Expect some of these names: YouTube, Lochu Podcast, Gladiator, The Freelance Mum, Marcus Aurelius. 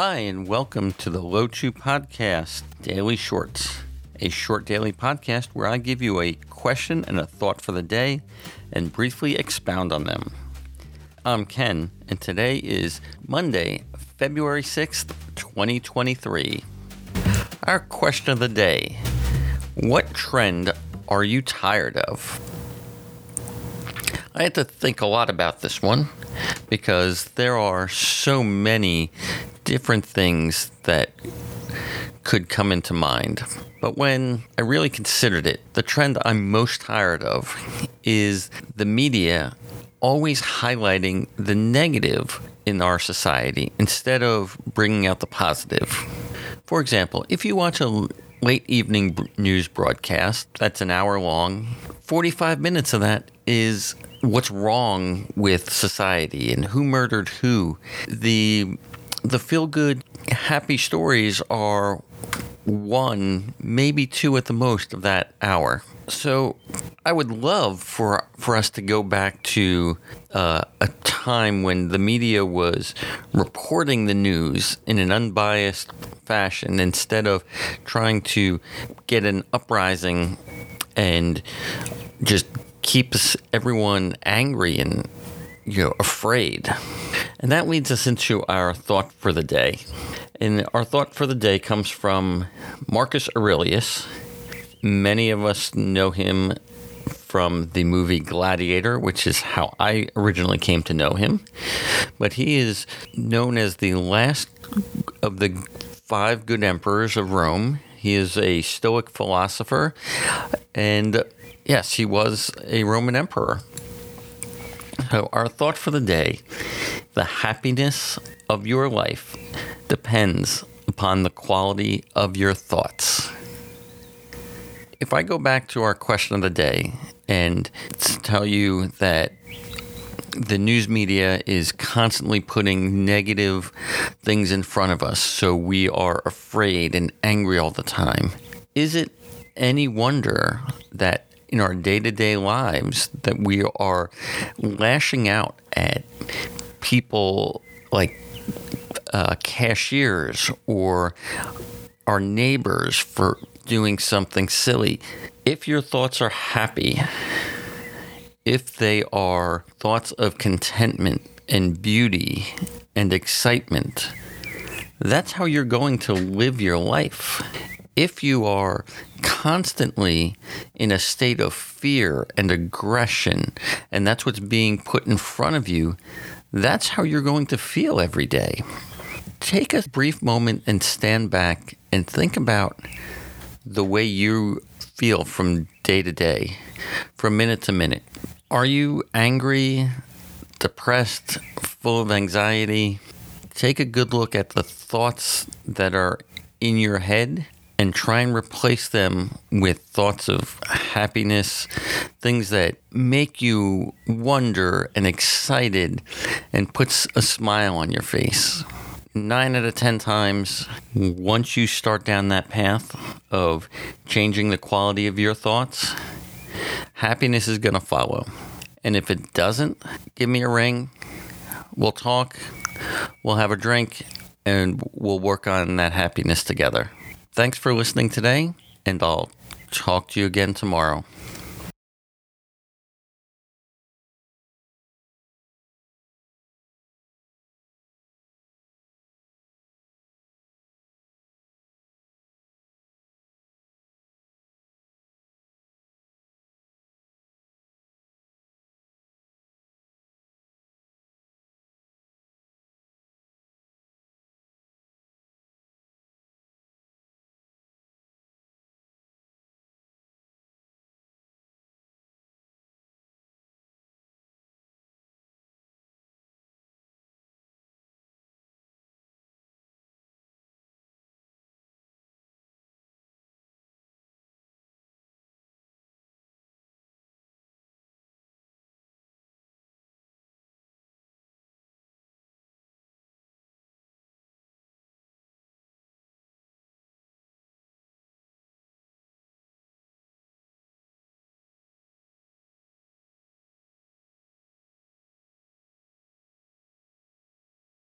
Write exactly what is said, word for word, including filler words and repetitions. Hi, and welcome to the Lochu Podcast Daily Shorts, a short daily podcast where I give you a question and a thought for the day and briefly expound on them. I'm Ken, and today is Monday, February sixth, twenty twenty-three. Our question of the day: what trend are you tired of? I had to think a lot about this one because there are so many different things that could come into mind. But when I really considered it, the trend I'm most tired of is the media always highlighting the negative in our society instead of bringing out the positive. For example, if you watch a late evening news broadcast that's an hour long, forty-five minutes of that is what's wrong with society and who murdered who. The The feel-good, happy stories are one, maybe two at the most of that hour. So I would love for for us to go back to uh, a time when the media was reporting the news in an unbiased fashion instead of trying to get an uprising and just keep everyone angry and, you know, afraid. And that leads us into our thought for the day. And our thought for the day comes from Marcus Aurelius. Many of us know him from the movie Gladiator, which is how I originally came to know him. But he is known as the last of the five good emperors of Rome. He is a Stoic philosopher. And yes, he was a Roman emperor. So our thought for the day: the happiness of your life depends upon the quality of your thoughts. If I go back to our question of the day and tell you that the news media is constantly putting negative things in front of us, so we are afraid and angry all the time, is it any wonder that in our day-to-day lives that we are lashing out at people like uh, cashiers or our neighbors for doing something silly? If your thoughts are happy, if they are thoughts of contentment and beauty and excitement, that's how you're going to live your life. If you are constantly in a state of fear and aggression, and that's what's being put in front of you, that's how you're going to feel every day. Take a brief moment and stand back and think about the way you feel from day to day, from minute to minute. Are you angry, depressed, full of anxiety? Take a good look at the thoughts that are in your head and try and replace them with thoughts of happiness, things that make you wonder and excited and puts a smile on your face. Nine out of ten times, once you start down that path of changing the quality of your thoughts, happiness is going to follow. And if it doesn't, give me a ring. We'll talk, we'll have a drink, and we'll work on that happiness together. Thanks for listening today, and I'll talk to you again tomorrow.